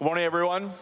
Good morning, everyone. Good morning.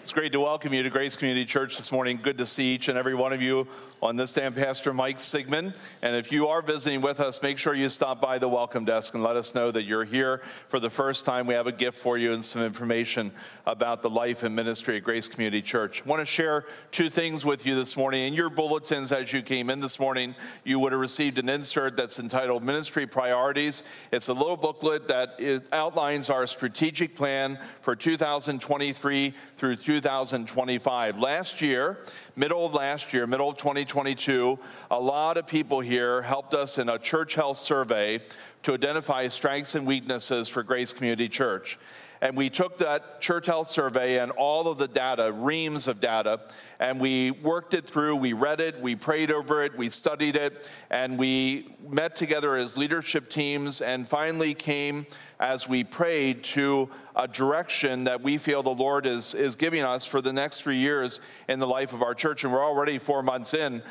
It's great to welcome you to Grace Community Church this morning. Good to see each and every one of you on this day. I'm Pastor Mike Sigmund, and if you are visiting with us, make sure you stop by the welcome desk and let us know that you're here for the first time. We have a gift for you and some information about the life and ministry at Grace Community Church. I want to share two things with you this morning. In your bulletins as you came in this morning, you would have received an insert that's entitled Ministry Priorities. It's a little booklet that outlines our strategic plan for 2023 through 2025. Last year, middle of 2022, a lot of people here helped us in a church health survey to identify strengths and weaknesses for Grace Community Church. And we took that church health survey and all of the data, reams of data, and we worked it through, we read it, we prayed over it, we studied it, and we met together as leadership teams and finally came, as we prayed, to a direction that we feel the Lord is giving us for the next 3 years in the life of our church. And we're already 4 months in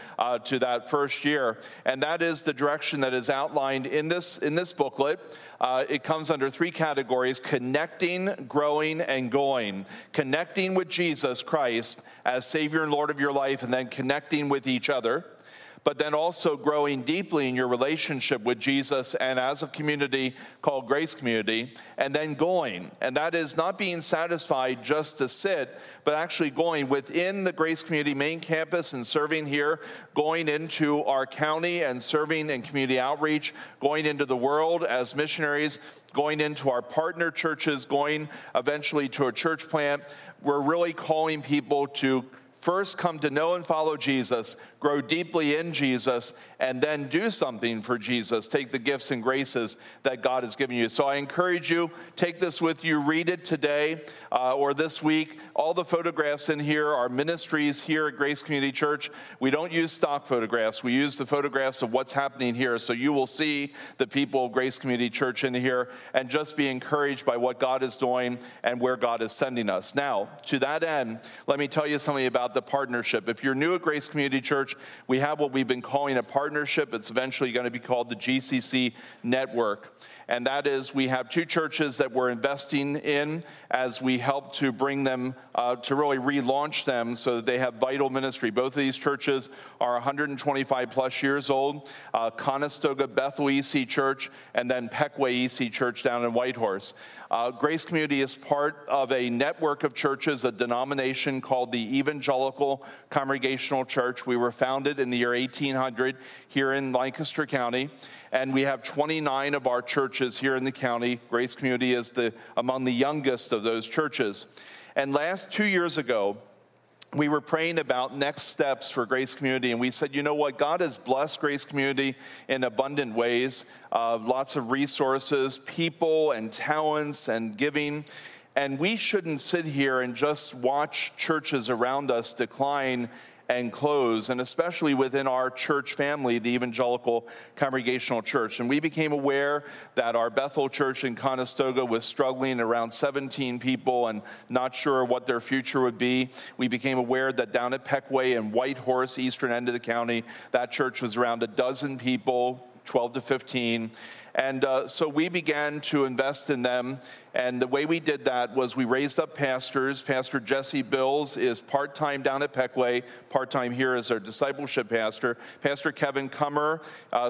to that first year. And that is the direction that is outlined in this booklet. It comes under three categories: connecting, growing, and going. Connecting with Jesus Christ as Savior and Lord of your life, and then connecting with each other. But then also growing deeply in your relationship with Jesus and as a community called Grace Community, and then going. And that is not being satisfied just to sit, but actually going within the Grace Community main campus and serving here, going into our county and serving in community outreach, going into the world as missionaries, going into our partner churches, going eventually to a church plant. We're really calling people to first come to know and follow Jesus, grow deeply in Jesus, and then do something for Jesus. Take the gifts and graces that God has given you. So I encourage you, take this with you, read it today or this week. All the photographs in here are ministries here at Grace Community Church. We don't use stock photographs. We use the photographs of what's happening here. So you will see the people of Grace Community Church in here, and just be encouraged by what God is doing and where God is sending us. Now, to that end, let me tell you something about the partnership. If you're new at Grace Community Church, we have what we've been calling a partnership. It's eventually going to be called the GCC Network. And that is, we have two churches that we're investing in as we help to bring them, to really relaunch them so that they have vital ministry. Both of these churches are 125 plus years old, Conestoga Bethel EC Church, and then Pequea EC Church down in Whitehorse. Grace Community is part of a network of churches, a denomination called the Evangelical Congregational Church. We were founded in the year 1800 here in Lancaster County, and we have 29 of our churches here in the county. Grace Community is among the youngest of those churches. And 2 years ago, we were praying about next steps for Grace Community, and we said, you know what, God has blessed Grace Community in abundant ways, lots of resources, people and talents and giving, and we shouldn't sit here and just watch churches around us decline and close, and especially within our church family, the Evangelical Congregational Church. And we became aware that our Bethel Church in Conestoga was struggling, around 17 people, and not sure what their future would be. We became aware that down at Pequea and Whitehorse, eastern end of the county, that church was around a dozen people, 12 to 15. And so we began to invest in them, and the way we did that was we raised up pastors. Pastor Jesse Bills is part-time down at Pequea, part-time here as our discipleship pastor. Pastor Kevin Kummer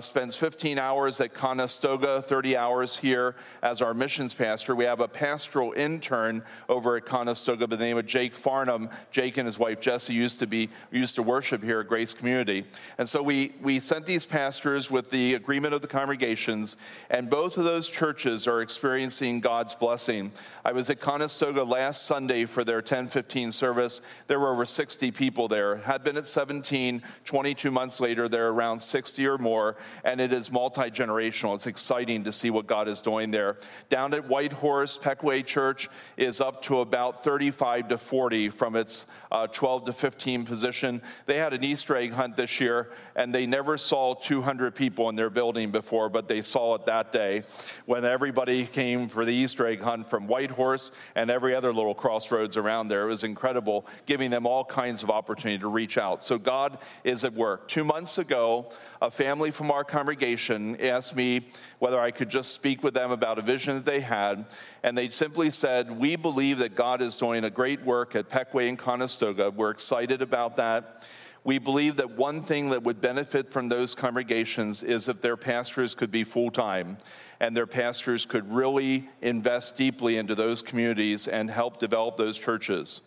spends 15 hours at Conestoga, 30 hours here as our missions pastor. We have a pastoral intern over at Conestoga by the name of Jake Farnham. Jake and his wife Jessie used to worship here at Grace Community. And so we sent these pastors with the agreement of the congregations, and both of those churches are experiencing God's blessing. I was at Conestoga last Sunday for their 10:15 service. There were over 60 people there. Had been at 17, 22 months later, they're around 60 or more, and it is multi-generational. It's exciting to see what God is doing there. Down at Whitehorse, Pequea Church is up to about 35 to 40 from its 12 to 15 position. They had an Easter egg hunt this year, and they never saw 200 people in their building before, but they saw it that day, when everybody came for the Easter egg hunt from Whitehorse and every other little crossroads around there. It was incredible, giving them all kinds of opportunity to reach out. So God is at work. 2 months ago, a family from our congregation asked me whether I could just speak with them about a vision that they had, and they simply said, we believe that God is doing a great work at Pequea and Conestoga. We're excited about that. We believe that one thing that would benefit from those congregations is if their pastors could be full-time and their pastors could really invest deeply into those communities and help develop those churches.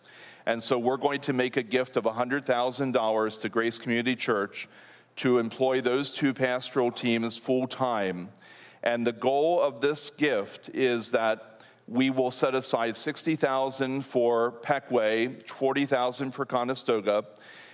And so we're going to make a gift of $100,000 to Grace Community Church to employ those two pastoral teams full-time. And the goal of this gift is that we will set aside $60,000 for Pequea, $40,000 for Conestoga.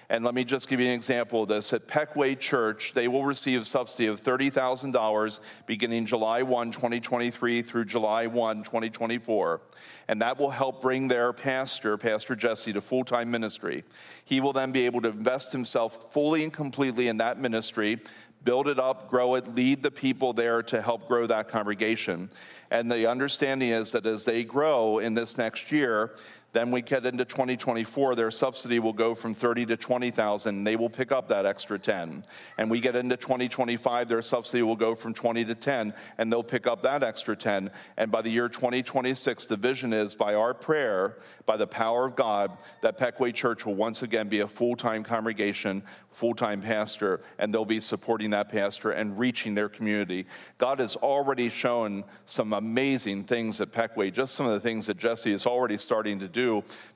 And let me just give you an example of this. At Pequea Church, they will receive a subsidy of $30,000 beginning July 1, 2023 through July 1, 2024. And that will help bring their pastor, Pastor Jesse, to full-time ministry. He will then be able to invest himself fully and completely in that ministry, build it up, grow it, lead the people there to help grow that congregation. And the understanding is that as they grow in this next year, then we get into 2024, their subsidy will go from $30,000 to $20,000. They will pick up that extra $10,000. And we get into 2025, their subsidy will go from $20,000 to $10,000, and they'll pick up that extra $10,000. And by the year 2026, the vision is, by our prayer, by the power of God, that Pequea Church will once again be a full-time congregation, full-time pastor, and they'll be supporting that pastor and reaching their community. God has already shown some amazing things at Pequea, just some of the things that Jesse is already starting to do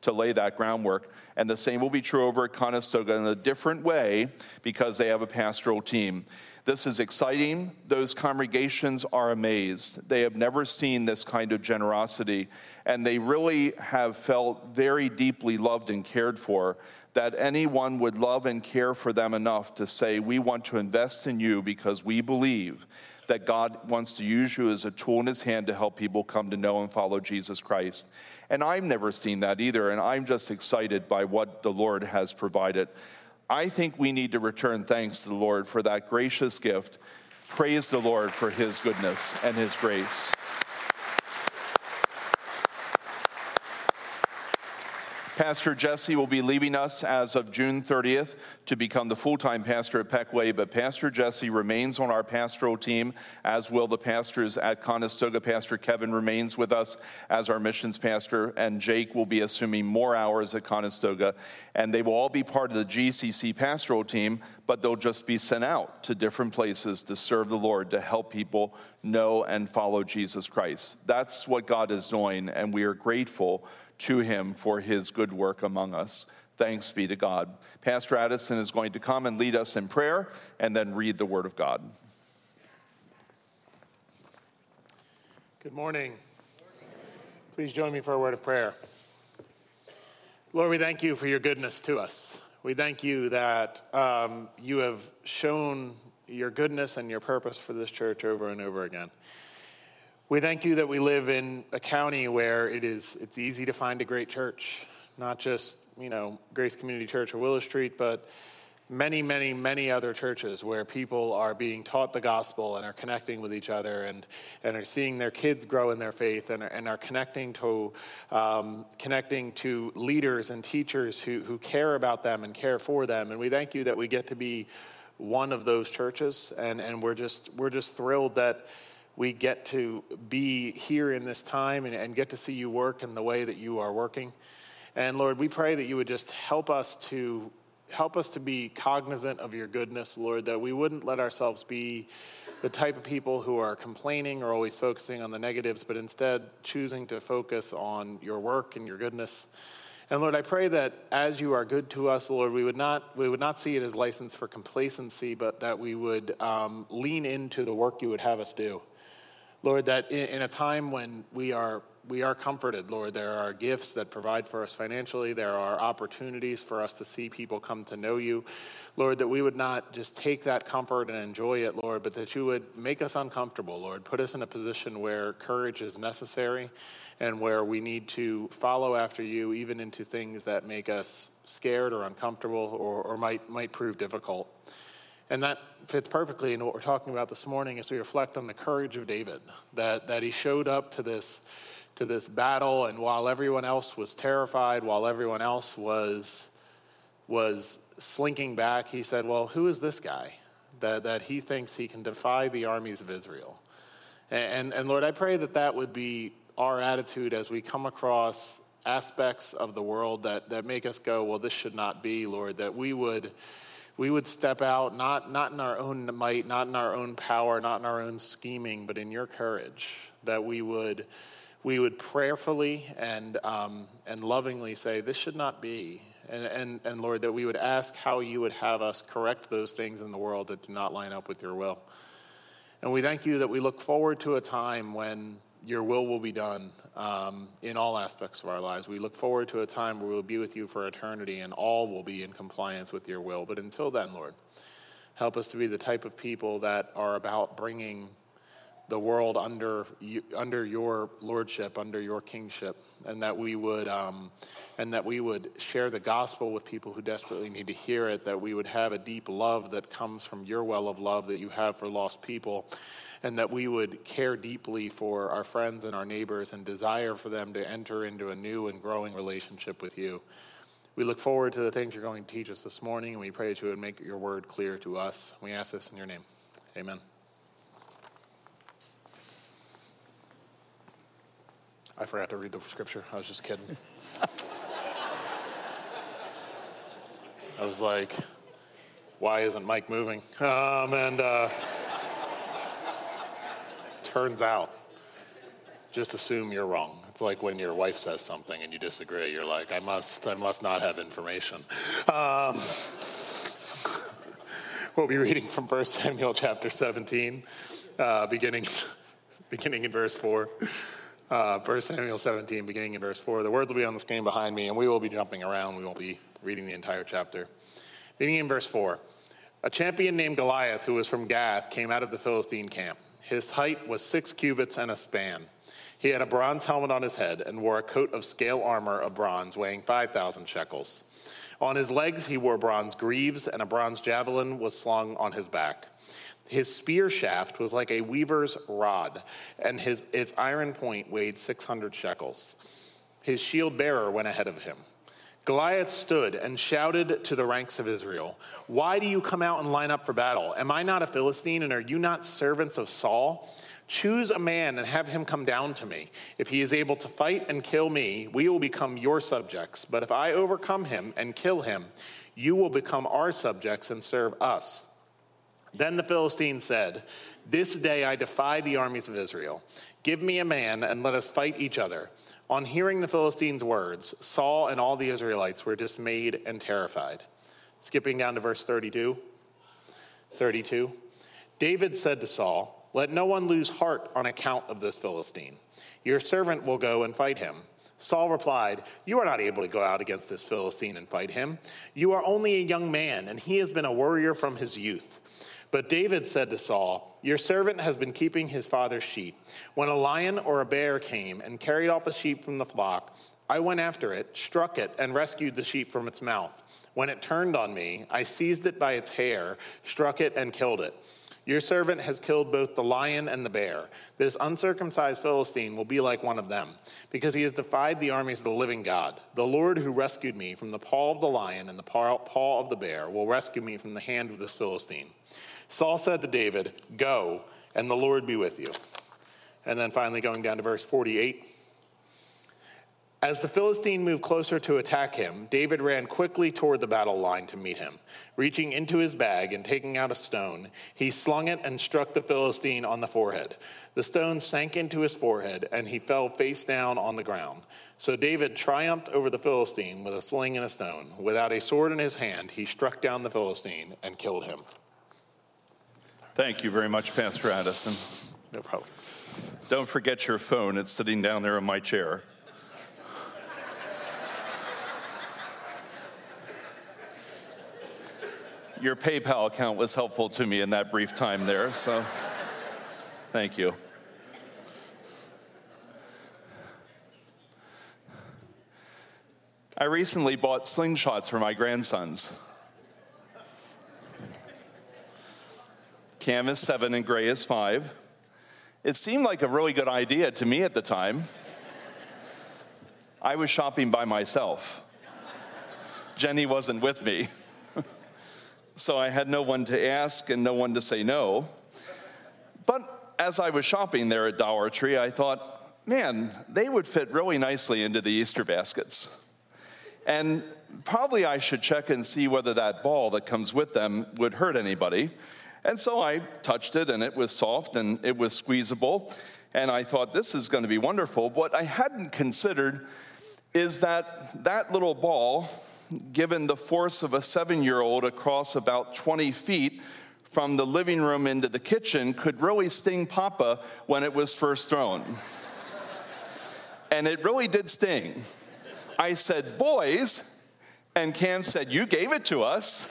to lay that groundwork. And the same will be true over at Conestoga in a different way because they have a pastoral team. This is exciting. Those congregations are amazed. They have never seen this kind of generosity, and they really have felt very deeply loved and cared for, that anyone would love and care for them enough to say, we want to invest in you because we believe that God wants to use you as a tool in his hand to help people come to know and follow Jesus Christ. And I've never seen that either, and I'm just excited by what the Lord has provided. I think we need to return thanks to the Lord for that gracious gift. Praise the Lord for his goodness and his grace. Pastor Jesse will be leaving us as of June 30th to become the full-time pastor at Pequea, but Pastor Jesse remains on our pastoral team, as will the pastors at Conestoga. Pastor Kevin remains with us as our missions pastor, and Jake will be assuming more hours at Conestoga, and they will all be part of the GCC pastoral team, but they'll just be sent out to different places to serve the Lord, to help people know and follow Jesus Christ. That's what God is doing, and we are grateful to him for his good work among us. Thanks be to God. Pastor Addison is going to come and lead us in prayer and then read the Word of God. Good morning. Please join me for a word of prayer. Lord, we thank you for your goodness to us. We thank you that you have shown your goodness and your purpose for this church over and over again. We thank you that we live in a county where it's easy to find a great church, not just, Grace Community Church or Willow Street, but many, many, many other churches where people are being taught the gospel and are connecting with each other and are seeing their kids grow in their faith and are connecting to leaders and teachers who care about them and care for them. And we thank you that we get to be one of those churches, and we're just thrilled that we get to be here in this time and get to see you work in the way that you are working. And Lord, we pray that you would just help us to be cognizant of your goodness, Lord, that we wouldn't let ourselves be the type of people who are complaining or always focusing on the negatives, but instead choosing to focus on your work and your goodness. And Lord, I pray that as you are good to us, Lord, we would not see it as license for complacency, but that we would lean into the work you would have us do. Lord, that in a time when we are comforted, Lord, there are gifts that provide for us financially. There are opportunities for us to see people come to know you. Lord, that we would not just take that comfort and enjoy it, Lord, but that you would make us uncomfortable, Lord. Put us in a position where courage is necessary and where we need to follow after you, even into things that make us scared or uncomfortable or might prove difficult. And that fits perfectly into what we're talking about this morning as we reflect on the courage of David, that he showed up to this battle, and while everyone else was terrified, while everyone else was slinking back, he said, well, who is this guy that he thinks he can defy the armies of Israel? And Lord, I pray that would be our attitude as we come across aspects of the world that make us go, well, this should not be, Lord, that we would step out, not in our own might, not in our own power, not in our own scheming, but in your courage, that we would prayerfully and lovingly say, this should not be. And Lord, that we would ask how you would have us correct those things in the world that do not line up with your will. And we thank you that we look forward to a time when your will be done in all aspects of our lives. We look forward to a time where we'll be with you for eternity and all will be in compliance with your will. But until then, Lord, help us to be the type of people that are about bringing the world under your lordship, under your kingship, and that we would share the gospel with people who desperately need to hear it, that we would have a deep love that comes from your well of love that you have for lost people, and that we would care deeply for our friends and our neighbors and desire for them to enter into a new and growing relationship with you. We look forward to the things you're going to teach us this morning, and we pray that you would make your word clear to us. We ask this in your name. Amen. I forgot to read the scripture. I was just kidding. I was like, why isn't Mike moving? Turns out, just assume you're wrong. It's like when your wife says something and you disagree. You're like, I must not have information. We'll be reading from 1 Samuel chapter 17, beginning in verse 4. 1 Samuel 17, beginning in verse 4. The words will be on the screen behind me, and we will be jumping around. We won't be reading the entire chapter. Beginning in verse 4. A champion named Goliath, who was from Gath, came out of the Philistine camp. His height was 6 cubits and a span. He had a bronze helmet on his head and wore a coat of scale armor of bronze, weighing 5,000 shekels. On his legs he wore bronze greaves, and a bronze javelin was slung on his back. His spear shaft was like a weaver's rod, and its iron point weighed 600 shekels. His shield bearer went ahead of him. Goliath stood and shouted to the ranks of Israel, "Why do you come out and line up for battle? Am I not a Philistine, and are you not servants of Saul? Choose a man and have him come down to me. If he is able to fight and kill me, we will become your subjects. But if I overcome him and kill him, you will become our subjects and serve us." Then the Philistine said, "This day I defy the armies of Israel. Give me a man and let us fight each other." On hearing the Philistines' words, Saul and all the Israelites were dismayed and terrified. Skipping down to verse 32. David said to Saul, "Let no one lose heart on account of this Philistine. Your servant will go and fight him." Saul replied, "You are not able to go out against this Philistine and fight him. You are only a young man, and he has been a warrior from his youth." But David said to Saul, "Your servant has been keeping his father's sheep. When a lion or a bear came and carried off a sheep from the flock, I went after it, struck it, and rescued the sheep from its mouth. When it turned on me, I seized it by its hair, struck it, and killed it. Your servant has killed both the lion and the bear. This uncircumcised Philistine will be like one of them, because he has defied the armies of the living God. The Lord who rescued me from the paw of the lion and the paw of the bear will rescue me from the hand of this Philistine." Saul said to David, "Go, and the Lord be with you." And then finally going down to verse 48. As the Philistine moved closer to attack him, David ran quickly toward the battle line to meet him. Reaching into his bag and taking out a stone, he slung it and struck the Philistine on the forehead. The stone sank into his forehead, and he fell face down on the ground. So David triumphed over the Philistine with a sling and a stone. Without a sword in his hand, he struck down the Philistine and killed him. Thank you very much, Pastor Addison. No problem. Don't forget your phone. It's sitting down there in my chair. Your PayPal account was helpful to me in that brief time there, so thank you. I recently bought slingshots for my grandsons. Cam is 7 and Gray is 5. It seemed like a really good idea to me at the time. I was shopping by myself. Jenny wasn't with me. So I had no one to ask and no one to say no. But as I was shopping there at Dollar Tree, I thought, man, they would fit really nicely into the Easter baskets. And probably I should check and see whether that ball that comes with them would hurt anybody. And so I touched it, and it was soft, and it was squeezable. And I thought, this is going to be wonderful. What I hadn't considered is that that little ball, given the force of a 7-year-old across about 20 feet from the living room into the kitchen, could really sting Papa when it was first thrown. And it really did sting. I said, boys, and Cam said, you gave it to us.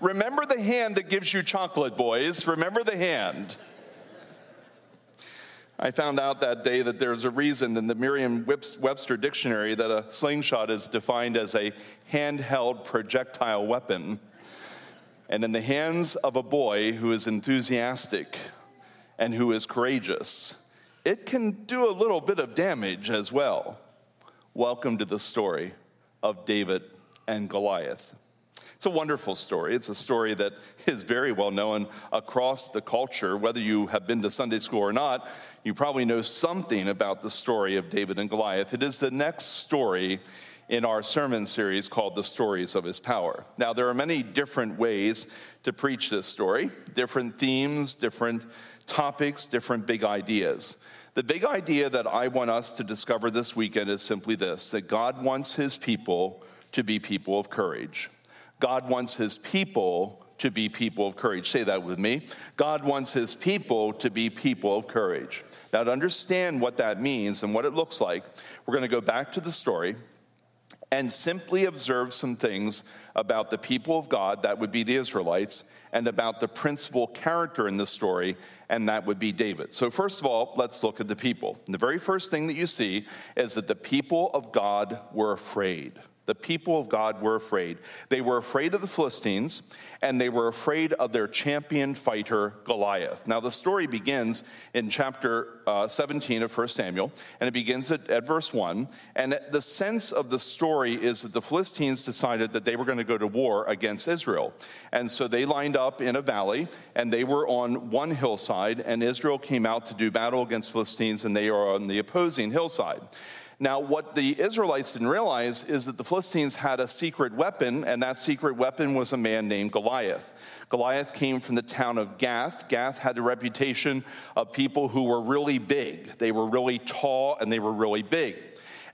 Remember the hand that gives you chocolate, boys. Remember the hand. I found out that day that there's a reason in the Merriam-Webster dictionary that a slingshot is defined as a handheld projectile weapon, and in the hands of a boy who is enthusiastic and who is courageous, it can do a little bit of damage as well. Welcome to the story of David and Goliath. It's a wonderful story. It's a story that is very well known across the culture. Whether you have been to Sunday school or not, you probably know something about the story of David and Goliath. It is the next story in our sermon series called The Stories of His Power. Now, there are many different ways to preach this story, different themes, different topics, different big ideas. The big idea that I want us to discover this weekend is simply this, that God wants his people to be people of courage. God wants his people to be people of courage. Say that with me. God wants his people to be people of courage. Now, to understand what that means and what it looks like, we're going to go back to the story and simply observe some things about the people of God, that would be the Israelites, and about the principal character in the story, and that would be David. So first of all, let's look at the people. And the very first thing that you see is that the people of God were afraid. The people of God were afraid. They were afraid of the Philistines, and they were afraid of their champion fighter, Goliath. Now, the story begins in chapter 17 of 1 Samuel, and it begins at verse 1. And the sense of the story is that the Philistines decided that they were going to go to war against Israel. And so they lined up in a valley, and they were on one hillside, and Israel came out to do battle against Philistines, and they are on the opposing hillside. Now, what the Israelites didn't realize is that the Philistines had a secret weapon, and that secret weapon was a man named Goliath. Goliath came from the town of Gath. Gath had a reputation of people who were really big. They were really tall, and they were really big.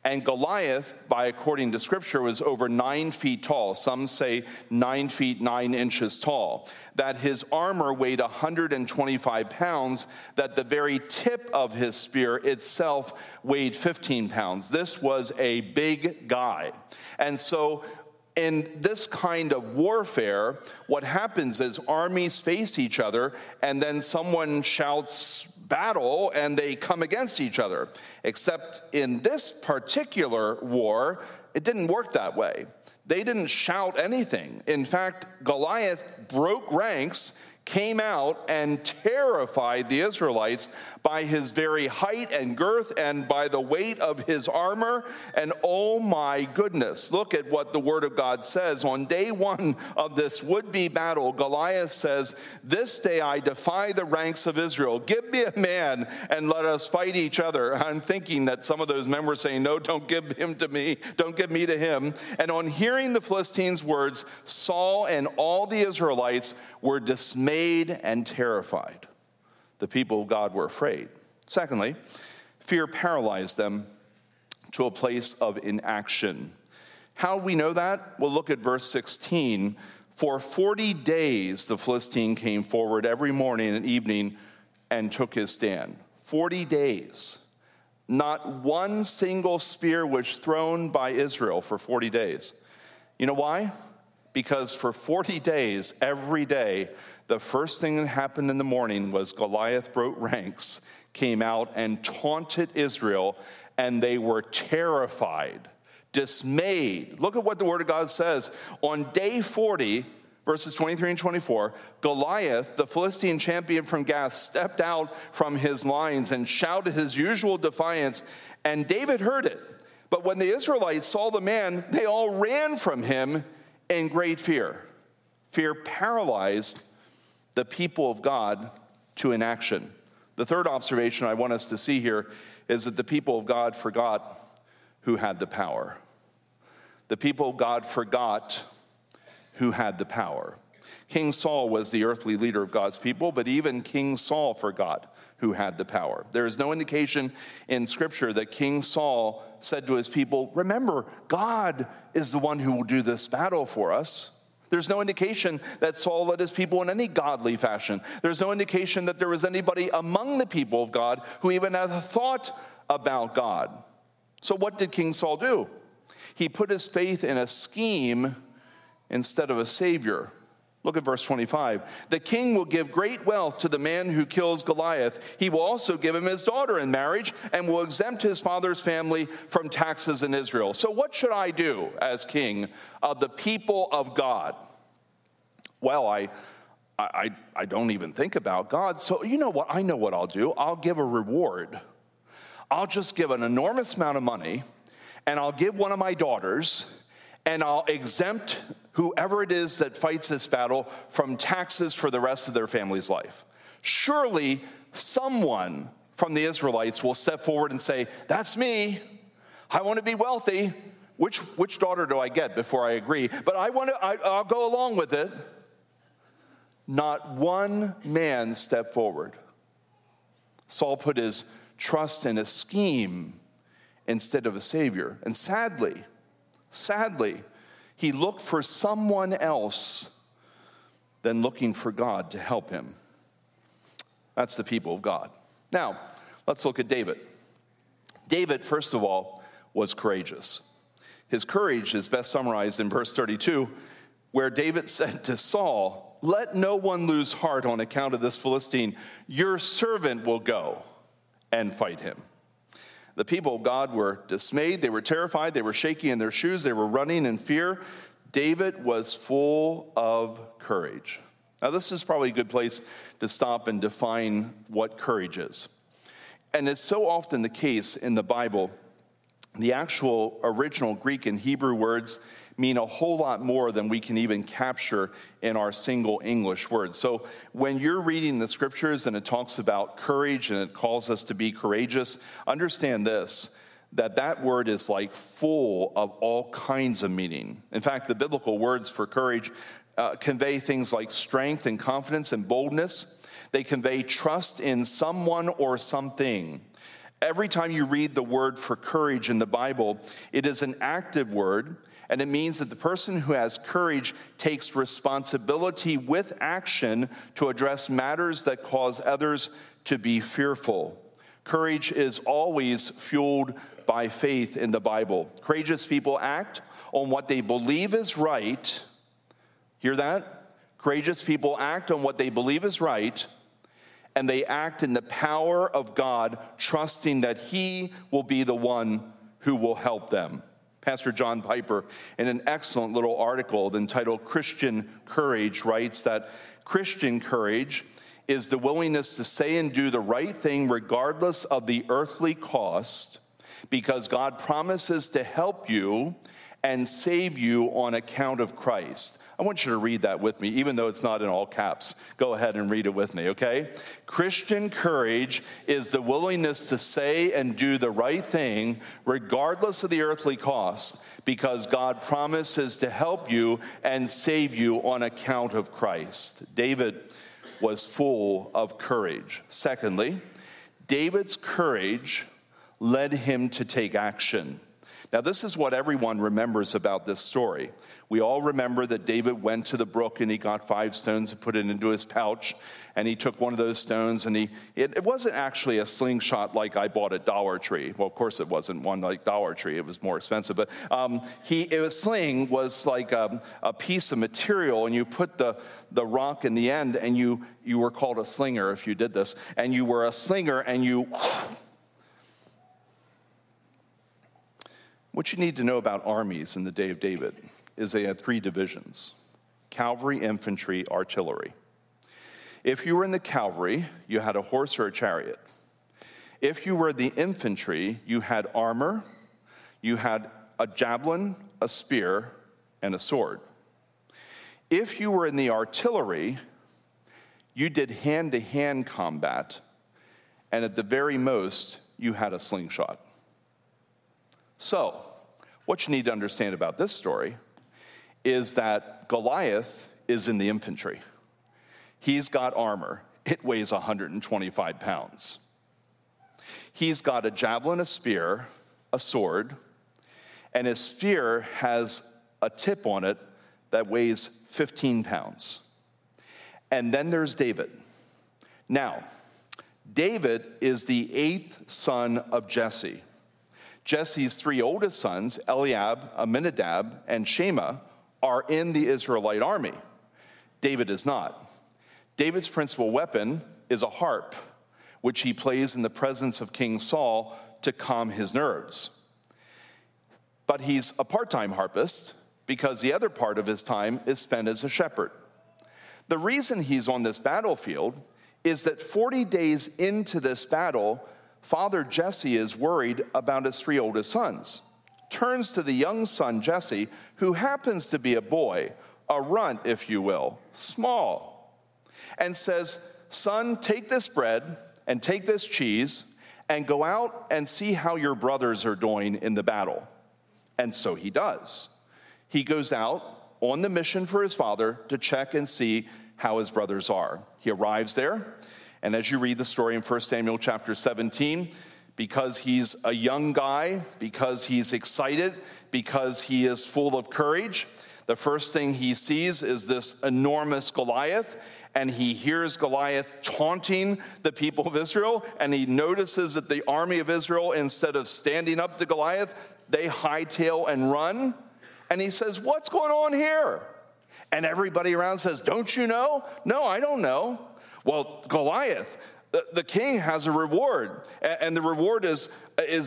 And Goliath, according to Scripture, was over 9 feet tall. Some say 9 feet, 9 inches tall. That his armor weighed 125 pounds, that the very tip of his spear itself weighed 15 pounds. This was a big guy. And so in this kind of warfare, what happens is armies face each other, and then someone shouts battle, and they come against each other. Except in this particular war, it didn't work that way. They didn't shout anything. In fact, Goliath broke ranks, came out, and terrified the Israelites by his very height and girth and by the weight of his armor. And oh my goodness, look at what the Word of God says. On day one of this would-be battle, Goliath says, "This day I defy the ranks of Israel. Give me a man and let us fight each other." I'm thinking that some of those men were saying, "No, don't give him to me. Don't give me to him." And on hearing the Philistines' words, Saul and all the Israelites were dismayed and terrified. The people of God were afraid. Secondly, fear paralyzed them to a place of inaction. How we know that? Well, look at verse 16. For 40 days the Philistine came forward every morning and evening and took his stand. 40 days. Not one single spear was thrown by Israel for 40 days. You know why? Because for 40 days, every day, the first thing that happened in the morning was Goliath broke ranks, came out and taunted Israel, and they were terrified, dismayed. Look at what the Word of God says. On day 40, verses 23 and 24, Goliath, the Philistine champion from Gath, stepped out from his lines and shouted his usual defiance, and David heard it. But when the Israelites saw the man, they all ran from him in great fear. Fear paralyzed the people of God to inaction. The third observation I want us to see here is that the people of God forgot who had the power. The people of God forgot who had the power. King Saul was the earthly leader of God's people, but even King Saul forgot who had the power. There is no indication in Scripture that King Saul said to his people, remember, God is the one who will do this battle for us. There's no indication that Saul led his people in any godly fashion. There's no indication that there was anybody among the people of God who even had a thought about God. So what did King Saul do? He put his faith in a scheme instead of a savior. Look at verse 25. The king will give great wealth to the man who kills Goliath. He will also give him his daughter in marriage and will exempt his father's family from taxes in Israel. So what should I do as king of the people of God? Well, I don't even think about God. So you know what? I know what I'll do. I'll give a reward. I'll just give an enormous amount of money, and I'll give one of my daughters, and I'll exempt whoever it is that fights this battle from taxes for the rest of their family's life. Surely someone from the Israelites will step forward and say, that's me. I want to be wealthy. Which daughter do I get before I agree? But I'll go along with it. Not one man stepped forward. Saul put his trust in a scheme instead of a savior. And sadly, he looked for someone else than looking for God to help him. That's the people of God. Now, let's look at David. David, first of all, was courageous. His courage is best summarized in verse 32, where David said to Saul, let no one lose heart on account of this Philistine. Your servant will go and fight him. The people of God were dismayed, they were terrified, they were shaking in their shoes, they were running in fear. David was full of courage. Now, this is probably a good place to stop and define what courage is. And it's so often the case in the Bible, the actual original Greek and Hebrew words mean a whole lot more than we can even capture in our single English word. So when you're reading the Scriptures and it talks about courage and it calls us to be courageous, understand this, that word is like full of all kinds of meaning. In fact, the biblical words for courage convey things like strength and confidence and boldness. They convey trust in someone or something. Every time you read the word for courage in the Bible, it is an active word. And it means that the person who has courage takes responsibility with action to address matters that cause others to be fearful. Courage is always fueled by faith in the Bible. Courageous people act on what they believe is right. Hear that? Courageous people act on what they believe is right, and they act in the power of God, trusting that He will be the one who will help them. Pastor John Piper, in an excellent little article entitled Christian Courage, writes that Christian courage is the willingness to say and do the right thing regardless of the earthly cost, because God promises to help you and save you on account of Christ. I want you to read that with me, even though it's not in all caps. Go ahead and read it with me, okay? Christian courage is the willingness to say and do the right thing, regardless of the earthly cost, because God promises to help you and save you on account of Christ. David was full of courage. Secondly, David's courage led him to take action. Now, this is what everyone remembers about this story. We all remember that David went to the brook and he got 5 stones and put it into his pouch, and he took one of those stones and it wasn't actually a slingshot like I bought at Dollar Tree. Well, of course it wasn't one like Dollar Tree. It was more expensive. But sling was like a piece of material, and you put the rock in the end, and you were called a slinger if you did this. And you were a slinger, and you... What you need to know about armies in the day of David is they had 3 divisions. cavalry, infantry, artillery. If you were in the cavalry, you had a horse or a chariot. If you were the infantry, you had armor, you had a javelin, a spear, and a sword. If you were in the artillery, you did hand-to-hand combat, and at the very most, you had a slingshot. So, what you need to understand about this story is that Goliath is in the infantry. He's got armor. It weighs 125 pounds. He's got a javelin, a spear, a sword, and his spear has a tip on it that weighs 15 pounds. And then there's David. Now, David is the 8th son of Jesse. Jesse's 3 oldest sons, Eliab, Amminadab, and Shema, are in the Israelite army. David is not. David's principal weapon is a harp, which he plays in the presence of King Saul to calm his nerves. But he's a part-time harpist because the other part of his time is spent as a shepherd. The reason he's on this battlefield is that 40 days into this battle, Father Jesse is worried about his 3 oldest sons, turns to the young son Jesse, who happens to be a boy, a runt, if you will, small, and says, "Son, take this bread and take this cheese and go out and see how your brothers are doing in the battle." And so he does. He goes out on the mission for his father to check and see how his brothers are. He arrives there, and as you read the story in 1 Samuel chapter 17, because he's a young guy, because he's excited, because he is full of courage, the first thing he sees is this enormous Goliath, and he hears Goliath taunting the people of Israel, and he notices that the army of Israel, instead of standing up to Goliath, they hightail and run. And he says, "What's going on here?" And everybody around says, "Don't you know?" "No, I don't know." "Well, Goliath, the king has a reward, and the reward is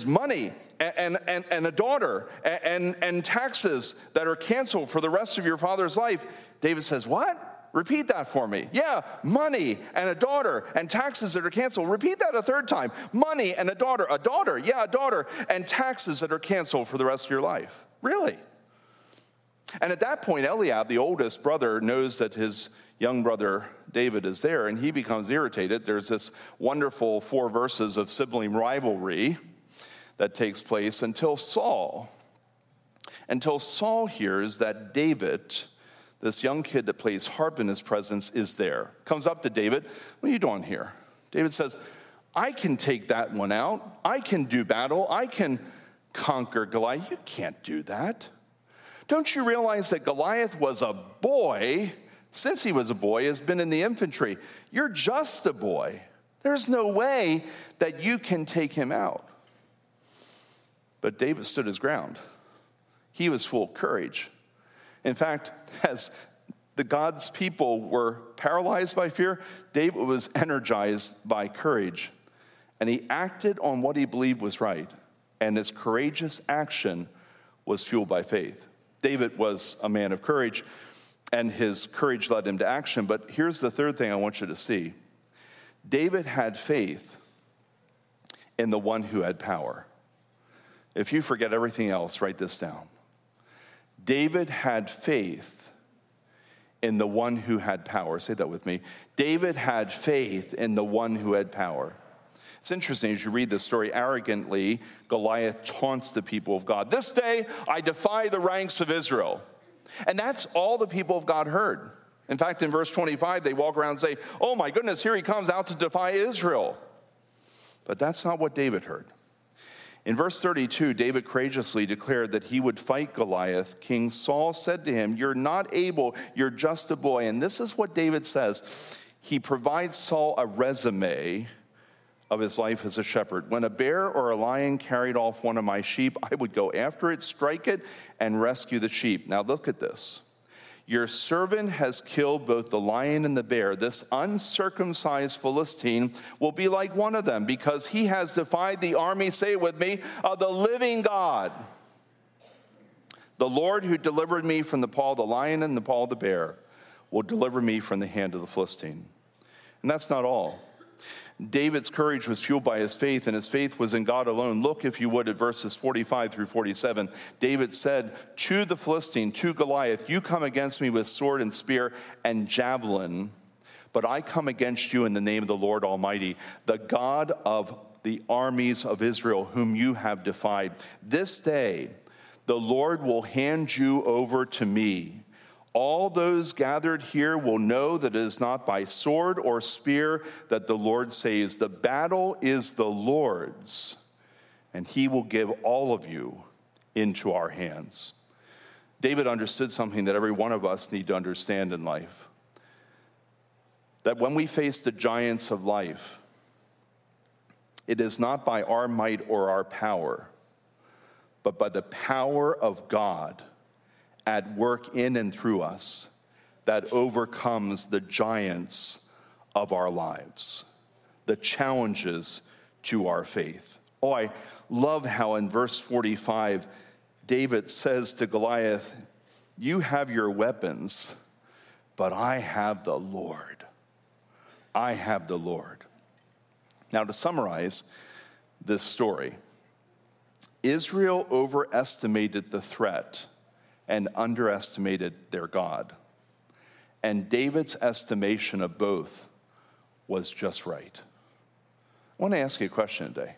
money and a daughter and taxes that are canceled for the rest of your father's life." David says, "What? Repeat that for me." "Yeah, money and a daughter and taxes that are canceled." "Repeat that a third time. Money and a daughter." "A daughter, yeah, a daughter, and taxes that are canceled for the rest of your life." Really? And at that point, Eliab, the oldest brother, knows that his young brother David is there, and he becomes irritated. There's this wonderful 4 verses of sibling rivalry that takes place until Saul hears that David, this young kid that plays harp in his presence, is there. Comes up to David, "What are you doing here?" David says, "I can take that one out. I can do battle. I can conquer Goliath." "You can't do that. Don't you realize that Goliath was a boy, since he was a boy, has been in the infantry? You're just a boy. There's no way that you can take him out." But David stood his ground. He was full of courage. In fact, as the God's people were paralyzed by fear, David was energized by courage. And he acted on what he believed was right. And his courageous action was fueled by faith. David was a man of courage, and his courage led him to action. But here's the third thing I want you to see. David had faith in the one who had power. If you forget everything else, write this down. David had faith in the one who had power. Say that with me. David had faith in the one who had power. It's interesting, as you read this story, arrogantly, Goliath taunts the people of God. "This day, I defy the ranks of Israel." And that's all the people of God heard. In fact, in verse 25, they walk around and say, "Oh my goodness, here he comes out to defy Israel." But that's not what David heard. In verse 32, David courageously declared that he would fight Goliath. King Saul said to him, "You're not able, you're just a boy." And this is what David says. He provides Saul a resume of his life as a shepherd. "When a bear or a lion carried off one of my sheep, I would go after it, strike it, and rescue the sheep." Now look at this. "Your servant has killed both the lion and the bear. This uncircumcised Philistine will be like one of them because he has defied the army," say it with me, "of the living God. The Lord who delivered me from the paw of the lion and the paw of the bear will deliver me from the hand of the Philistine. And that's not all. David's courage was fueled by his faith, and his faith was in God alone. Look, if you would, at verses 45 through 47. David said to the Philistine, to Goliath, "You come against me with sword and spear and javelin, but I come against you in the name of the Lord Almighty, the God of the armies of Israel, whom you have defied. This day the Lord will hand you over to me. All those gathered here will know that it is not by sword or spear that the Lord saves. The battle is the Lord's, and he will give all of you into our hands." David understood something that every one of us need to understand in life. That when we face the giants of life, it is not by our might or our power, but by the power of God at work in and through us that overcomes the giants of our lives, the challenges to our faith. Oh, I love how in verse 45, David says to Goliath, "You have your weapons, but I have the Lord. I have the Lord." Now, to summarize this story, Israel overestimated the threat and underestimated their God. And David's estimation of both was just right. I want to ask you a question today.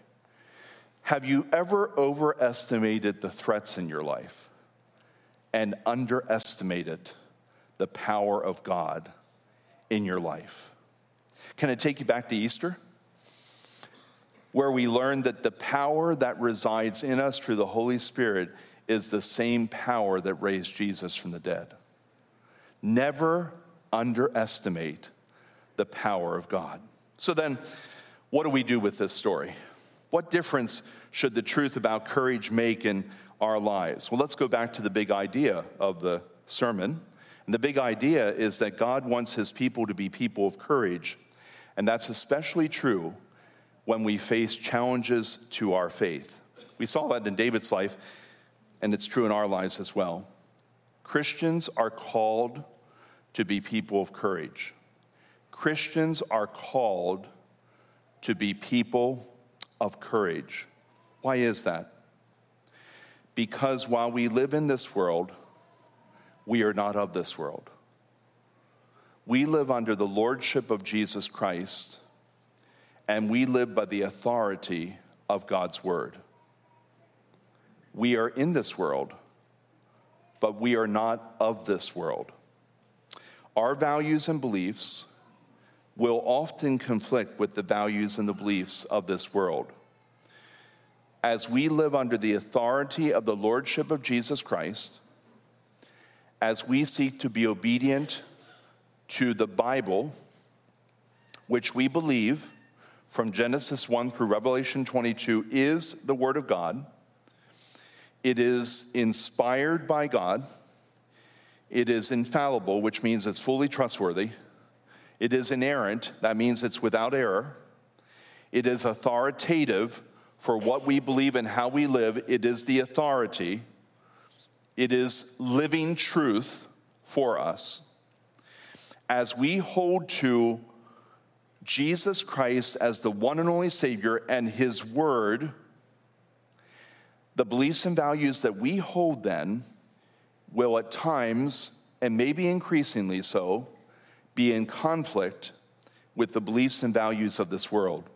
Have you ever overestimated the threats in your life and underestimated the power of God in your life? Can I take you back to Easter, where we learned that the power that resides in us through the Holy Spirit is the same power that raised Jesus from the dead? Never underestimate the power of God. So then, what do we do with this story? What difference should the truth about courage make in our lives? Well, let's go back to the big idea of the sermon. And the big idea is that God wants his people to be people of courage, and that's especially true when we face challenges to our faith. We saw that in David's life, and it's true in our lives as well. Christians are called to be people of courage. Christians are called to be people of courage. Why is that? Because while we live in this world, we are not of this world. We live under the lordship of Jesus Christ, and we live by the authority of God's word. We are in this world, but we are not of this world. Our values and beliefs will often conflict with the values and the beliefs of this world. As we live under the authority of the lordship of Jesus Christ, as we seek to be obedient to the Bible, which we believe from Genesis 1 through Revelation 22 is the Word of God, it is inspired by God, it is infallible, which means it's fully trustworthy, it is inerrant, that means it's without error, it is authoritative for what we believe and how we live, it is the authority. It is living truth for us. As we hold to Jesus Christ as the one and only Savior and his word, the beliefs and values that we hold then will at times, and maybe increasingly so, be in conflict with the beliefs and values of this world.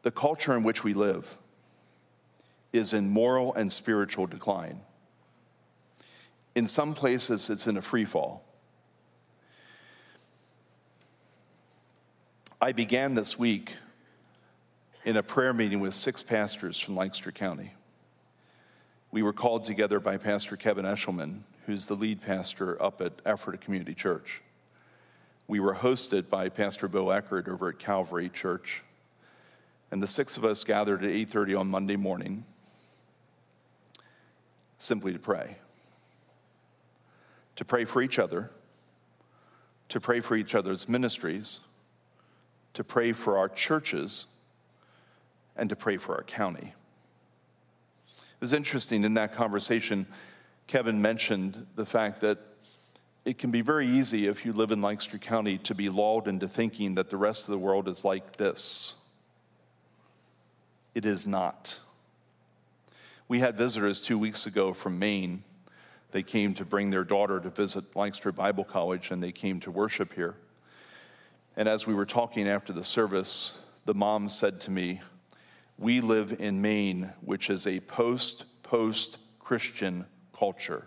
The culture in which we live is in moral and spiritual decline. In some places, it's in a free fall. I began this week in a prayer meeting with 6 pastors from Lancaster County. We were called together by Pastor Kevin Eshelman, who's the lead pastor up at Ephrata Community Church. We were hosted by Pastor Bill Eckert over at Calvary Church, and the 6 of us gathered at 8:30 on Monday morning, simply to pray for each other, to pray for each other's ministries, to pray for our churches, and to pray for our county. It was interesting in that conversation, Kevin mentioned the fact that it can be very easy if you live in Lancaster County to be lulled into thinking that the rest of the world is like this. It is not. We had visitors 2 weeks ago from Maine. They came to bring their daughter to visit Lancaster Bible College, and they came to worship here. And as we were talking after the service, the mom said to me, "We live in Maine, which is a post-Christian culture.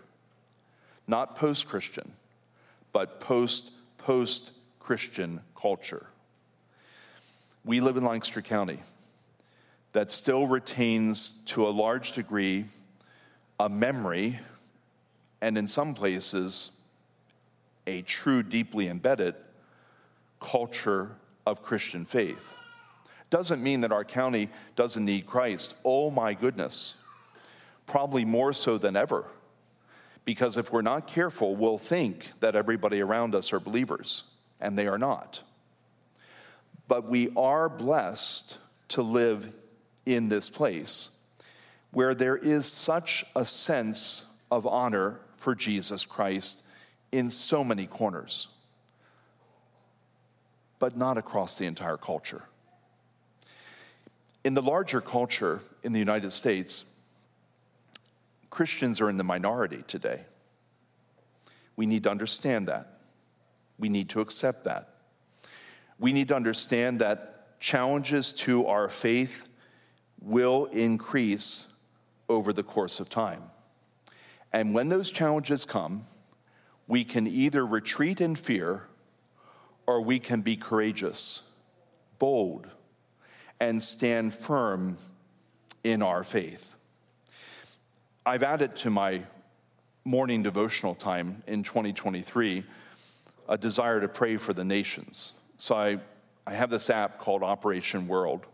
Not post-Christian, but post-Christian culture." We live in Lancaster County that still retains, to a large degree, a memory, and in some places, a true, deeply embedded culture of Christian faith. Doesn't mean that our county doesn't need Christ. Oh my goodness, probably more so than ever. Because if we're not careful, we'll think that everybody around us are believers, and they are not. But we are blessed to live in this place where there is such a sense of honor for Jesus Christ in so many corners, but not across the entire culture. In the larger culture in the United States, Christians are in the minority today. We need to understand that. We need to accept that. We need to understand that challenges to our faith will increase over the course of time. And when those challenges come, we can either retreat in fear or we can be courageous, bold, and stand firm in our faith. I've added to my morning devotional time in 2023 a desire to pray for the nations. So I have this app called Operation World.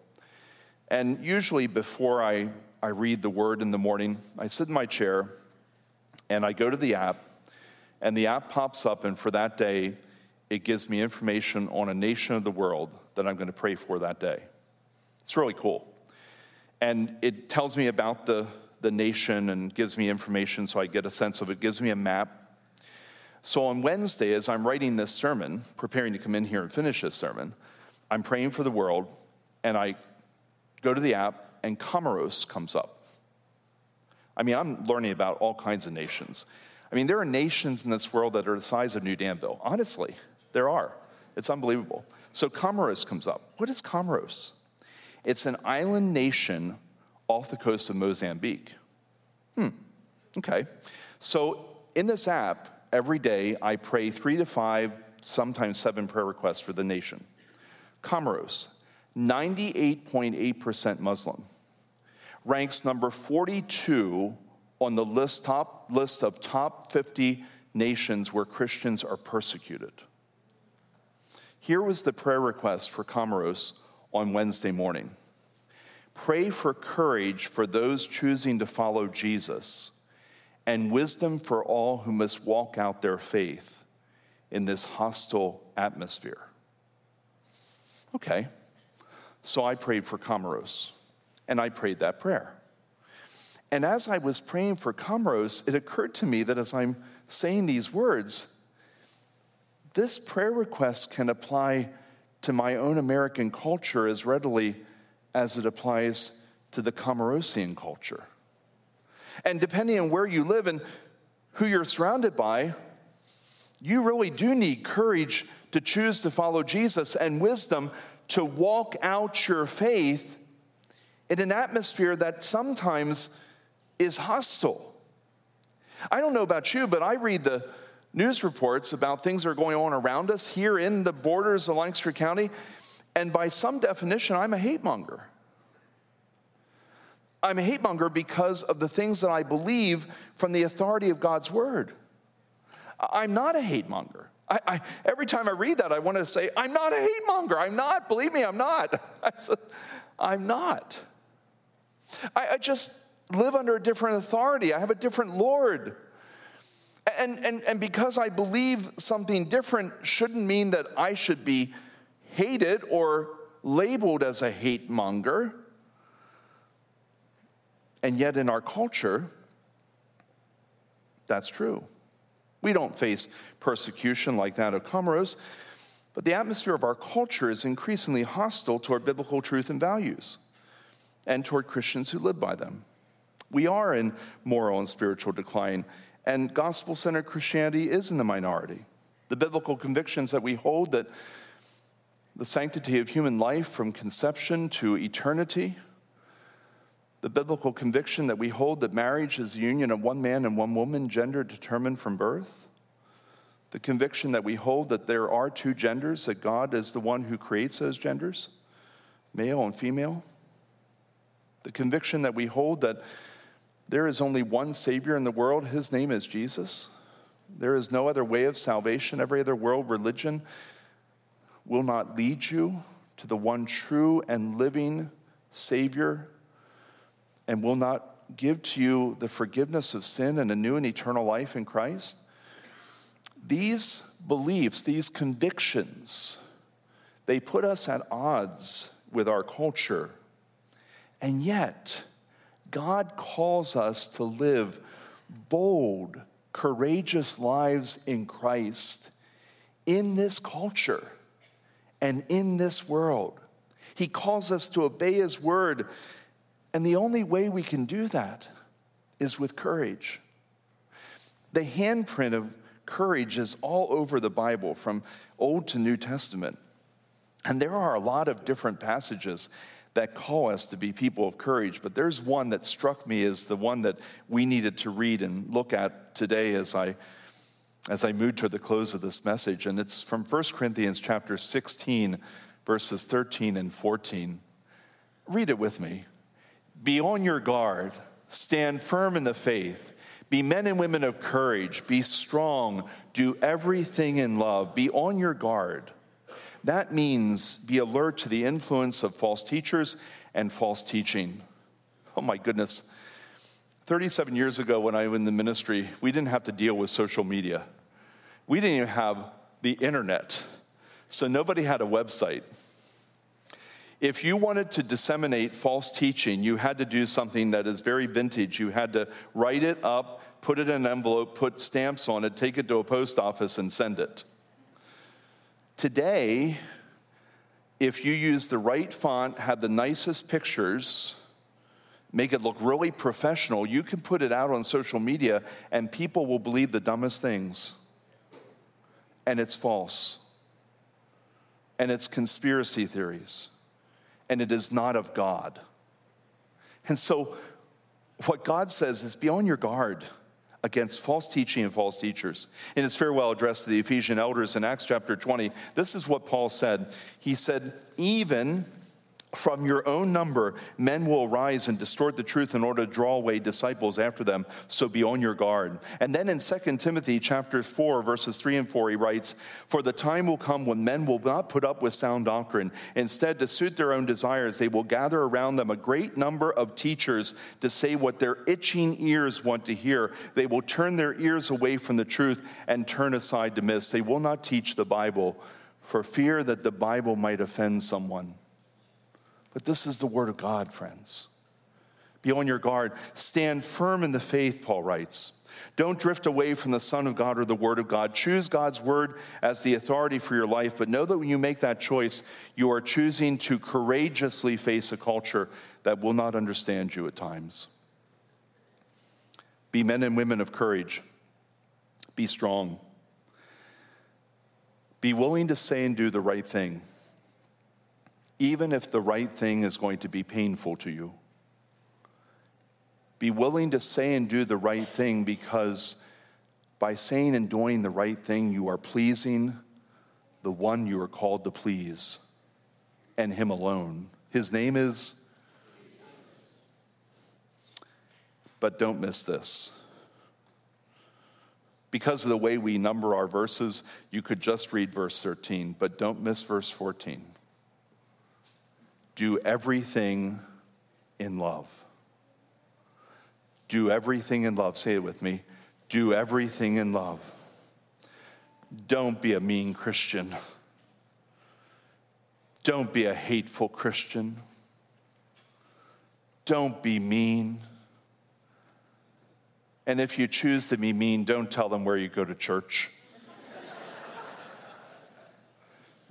And usually before I read the word in the morning, I sit in my chair and I go to the app, and the app pops up, and for that day, it gives me information on a nation of the world that I'm going to pray for that day. It's really cool. And it tells me about the nation and gives me information so I get a sense of it, gives me a map. So on Wednesday, as I'm writing this sermon, preparing to come in here and finish this sermon, I'm praying for the world, and I go to the app, and Comoros comes up. I mean, I'm learning about all kinds of nations. I mean, there are nations in this world that are the size of New Danville. Honestly, there are. It's unbelievable. So Comoros comes up. What is Comoros? It's an island nation off the coast of Mozambique. Okay. So in this app, every day I pray 3 to 5, sometimes 7 prayer requests for the nation. Comoros, 98.8% Muslim. Ranks number 42 on the top list of top 50 nations where Christians are persecuted. Here was the prayer request for Comoros on Wednesday morning. Pray for courage for those choosing to follow Jesus and wisdom for all who must walk out their faith in this hostile atmosphere. Okay, so I prayed for Comoros. And I prayed that prayer. And as I was praying for Comoros, it occurred to me that as I'm saying these words, this prayer request can apply to my own American culture as readily as it applies to the Comorosian culture. And depending on where you live and who you're surrounded by, you really do need courage to choose to follow Jesus and wisdom to walk out your faith in an atmosphere that sometimes is hostile. I don't know about you, but I read the news reports about things that are going on around us here in the borders of Lancaster County, and by some definition, I'm a hate monger. I'm a hate monger because of the things that I believe from the authority of God's word. I'm not a hate monger. I every time I read that, I want to say, I'm not a hate monger. I'm not. Believe me, I'm not. I'm not. I just live under a different authority. I have a different Lord. And because I believe something different shouldn't mean that I should be hated or labeled as a hate monger. And yet in our culture, That's true. We don't face persecution like that of Comoros, but the atmosphere of our culture is increasingly hostile toward biblical truth and values and toward Christians who live by them. We are in moral and spiritual decline, and gospel-centered Christianity is in the minority. The biblical convictions that we hold, that the sanctity of human life from conception to eternity, the biblical conviction that we hold that marriage is the union of one man and one woman, gender determined from birth, the conviction that we hold that there are two genders, that God is the one who creates those genders, male and female, the conviction that we hold that there is only one Savior in the world, his name is Jesus. There is no other way of salvation. Every other world religion will not lead you to the one true and living Savior and will not give to you the forgiveness of sin and a new and eternal life in Christ. These beliefs, these convictions, they put us at odds with our culture. And yet, God calls us to live bold, courageous lives in Christ in this culture and in this world. He calls us to obey his word, and the only way we can do that is with courage. The handprint of courage is all over the Bible, from Old to New Testament. And there are a lot of different passages that call us to be people of courage, but there's one that struck me as the one that we needed to read and look at today as I move toward the close of this message, and it's from 1 Corinthians chapter 16, verses 13 and 14. Read it with me. Be on your guard, stand firm in the faith, be men and women of courage, be strong, do everything in love, be on your guard. That means be alert to the influence of false teachers and false teaching. Oh my goodness. 37 years ago when I was in the ministry, we didn't have to deal with social media. We didn't even have the internet. So nobody had a website. If you wanted to disseminate false teaching, you had to do something that is very vintage. You had to write it up, put it in an envelope, put stamps on it, take it to a post office and send it. Today, if you use the right font, have the nicest pictures, make it look really professional, you can put it out on social media and people will believe the dumbest things. And it's false. And it's conspiracy theories. And it is not of God. And so what God says is be on your guard against false teaching and false teachers. In his farewell address to the Ephesian elders in Acts chapter 20, this is what Paul said. He said, even from your own number, men will rise and distort the truth in order to draw away disciples after them, so be on your guard. And then in 2 Timothy chapter 4, verses 3 and 4, he writes, for the time will come when men will not put up with sound doctrine. Instead, to suit their own desires, they will gather around them a great number of teachers to say what their itching ears want to hear. They will turn their ears away from the truth and turn aside to myths. They will not teach the Bible for fear that the Bible might offend someone. But this is the word of God, friends. Be on your guard. Stand firm in the faith, Paul writes. Don't drift away from the Son of God or the word of God. Choose God's word as the authority for your life, but know that when you make that choice, you are choosing to courageously face a culture that will not understand you at times. Be men and women of courage. Be strong. Be willing to say and do the right thing, even if the right thing is going to be painful to you. Be willing to say and do the right thing, because by saying and doing the right thing, you are pleasing the one you are called to please, and him alone. His name is... But don't miss this. Because of the way we number our verses, you could just read verse 13, but don't miss verse 14. Do everything in love. Do everything in love. Say it with me. Do everything in love. Don't be a mean Christian. Don't be a hateful Christian. Don't be mean. And if you choose to be mean, don't tell them where you go to church.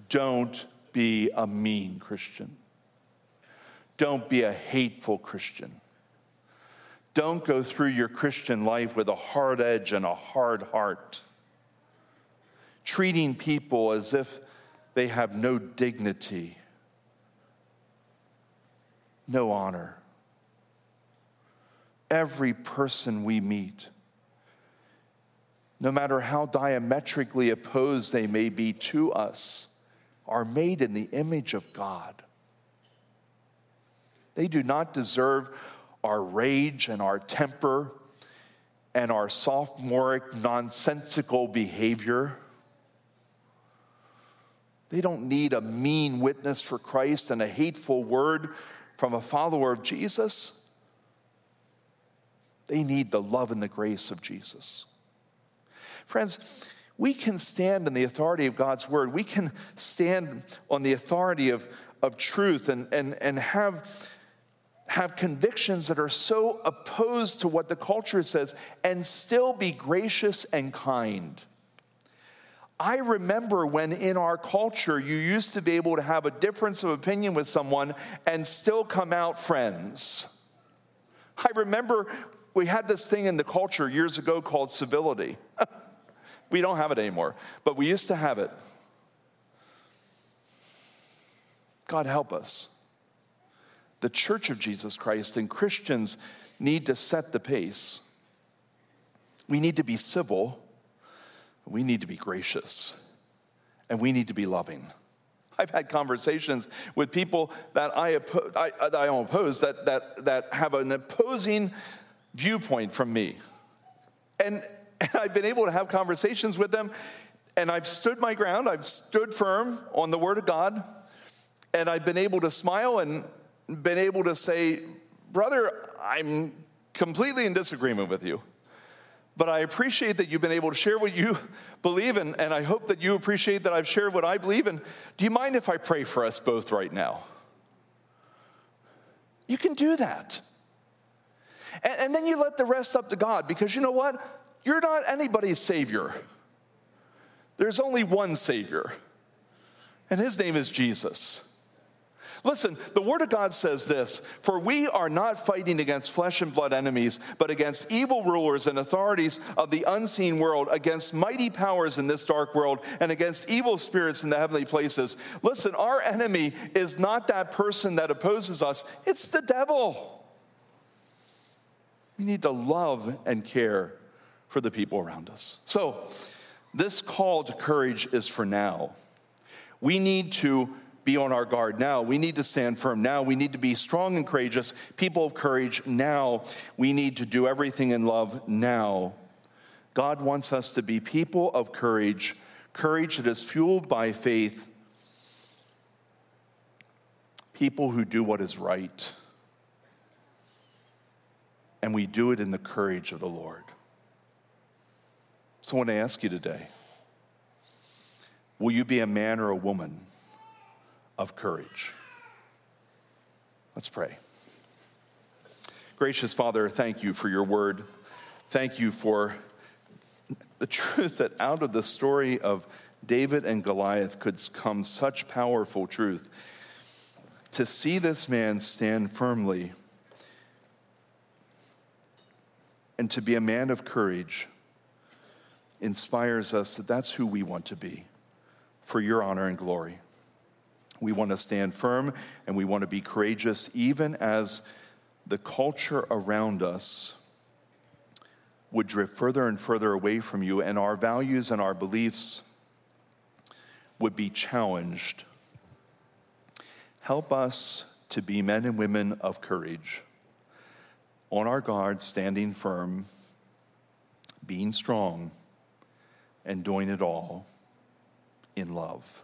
Don't be a mean Christian. Don't be a hateful Christian. Don't go through your Christian life with a hard edge and a hard heart, treating people as if they have no dignity, no honor. Every person we meet, no matter how diametrically opposed they may be to us, are made in the image of God. They do not deserve our rage and our temper and our sophomoric, nonsensical behavior. They don't need a mean witness for Christ and a hateful word from a follower of Jesus. They need the love and the grace of Jesus. Friends, we can stand on the authority of God's word. We can stand on the authority of truth and have convictions that are so opposed to what the culture says and still be gracious and kind. I remember when in our culture you used to be able to have a difference of opinion with someone and still come out friends. I remember we had this thing in the culture years ago called civility. We don't have it anymore, but we used to have it. God help us. The Church of Jesus Christ and Christians need to set the pace. We need to be civil. We need to be gracious. And we need to be loving. I've had conversations with people that I oppose that have an opposing viewpoint from me. And I've been able to have conversations with them, and I've stood my ground. I've stood firm on the Word of God, and I've been able to smile and been able to say, brother, I'm completely in disagreement with you, but I appreciate that you've been able to share what you believe in, and I hope that you appreciate that I've shared what I believe in. Do you mind if I pray for us both right now? You can do that. And then you let the rest up to God, because you know what? You're not anybody's savior. There's only one savior, and his name is Jesus. Listen, the Word of God says this: for we are not fighting against flesh and blood enemies, but against evil rulers and authorities of the unseen world, against mighty powers in this dark world, and against evil spirits in the heavenly places. Listen, our enemy is not that person that opposes us. It's the devil. We need to love and care for the people around us. So this call to courage is for now. We need to be on our guard now. We need to stand firm now. We need to be strong and courageous, people of courage now. We need to do everything in love now. God wants us to be people of courage, courage that is fueled by faith, people who do what is right. And we do it in the courage of the Lord. So I want to ask you today, will you be a man or a woman of courage? Let's pray. Gracious Father, thank you for your word. Thank you for the truth that out of the story of David and Goliath could come such powerful truth. To see this man stand firmly and to be a man of courage inspires us that that's who we want to be for your honor and glory. We want to stand firm and we want to be courageous even as the culture around us would drift further and further away from you, and our values and our beliefs would be challenged. Help us to be men and women of courage, on our guard, standing firm, being strong, and doing it all in love.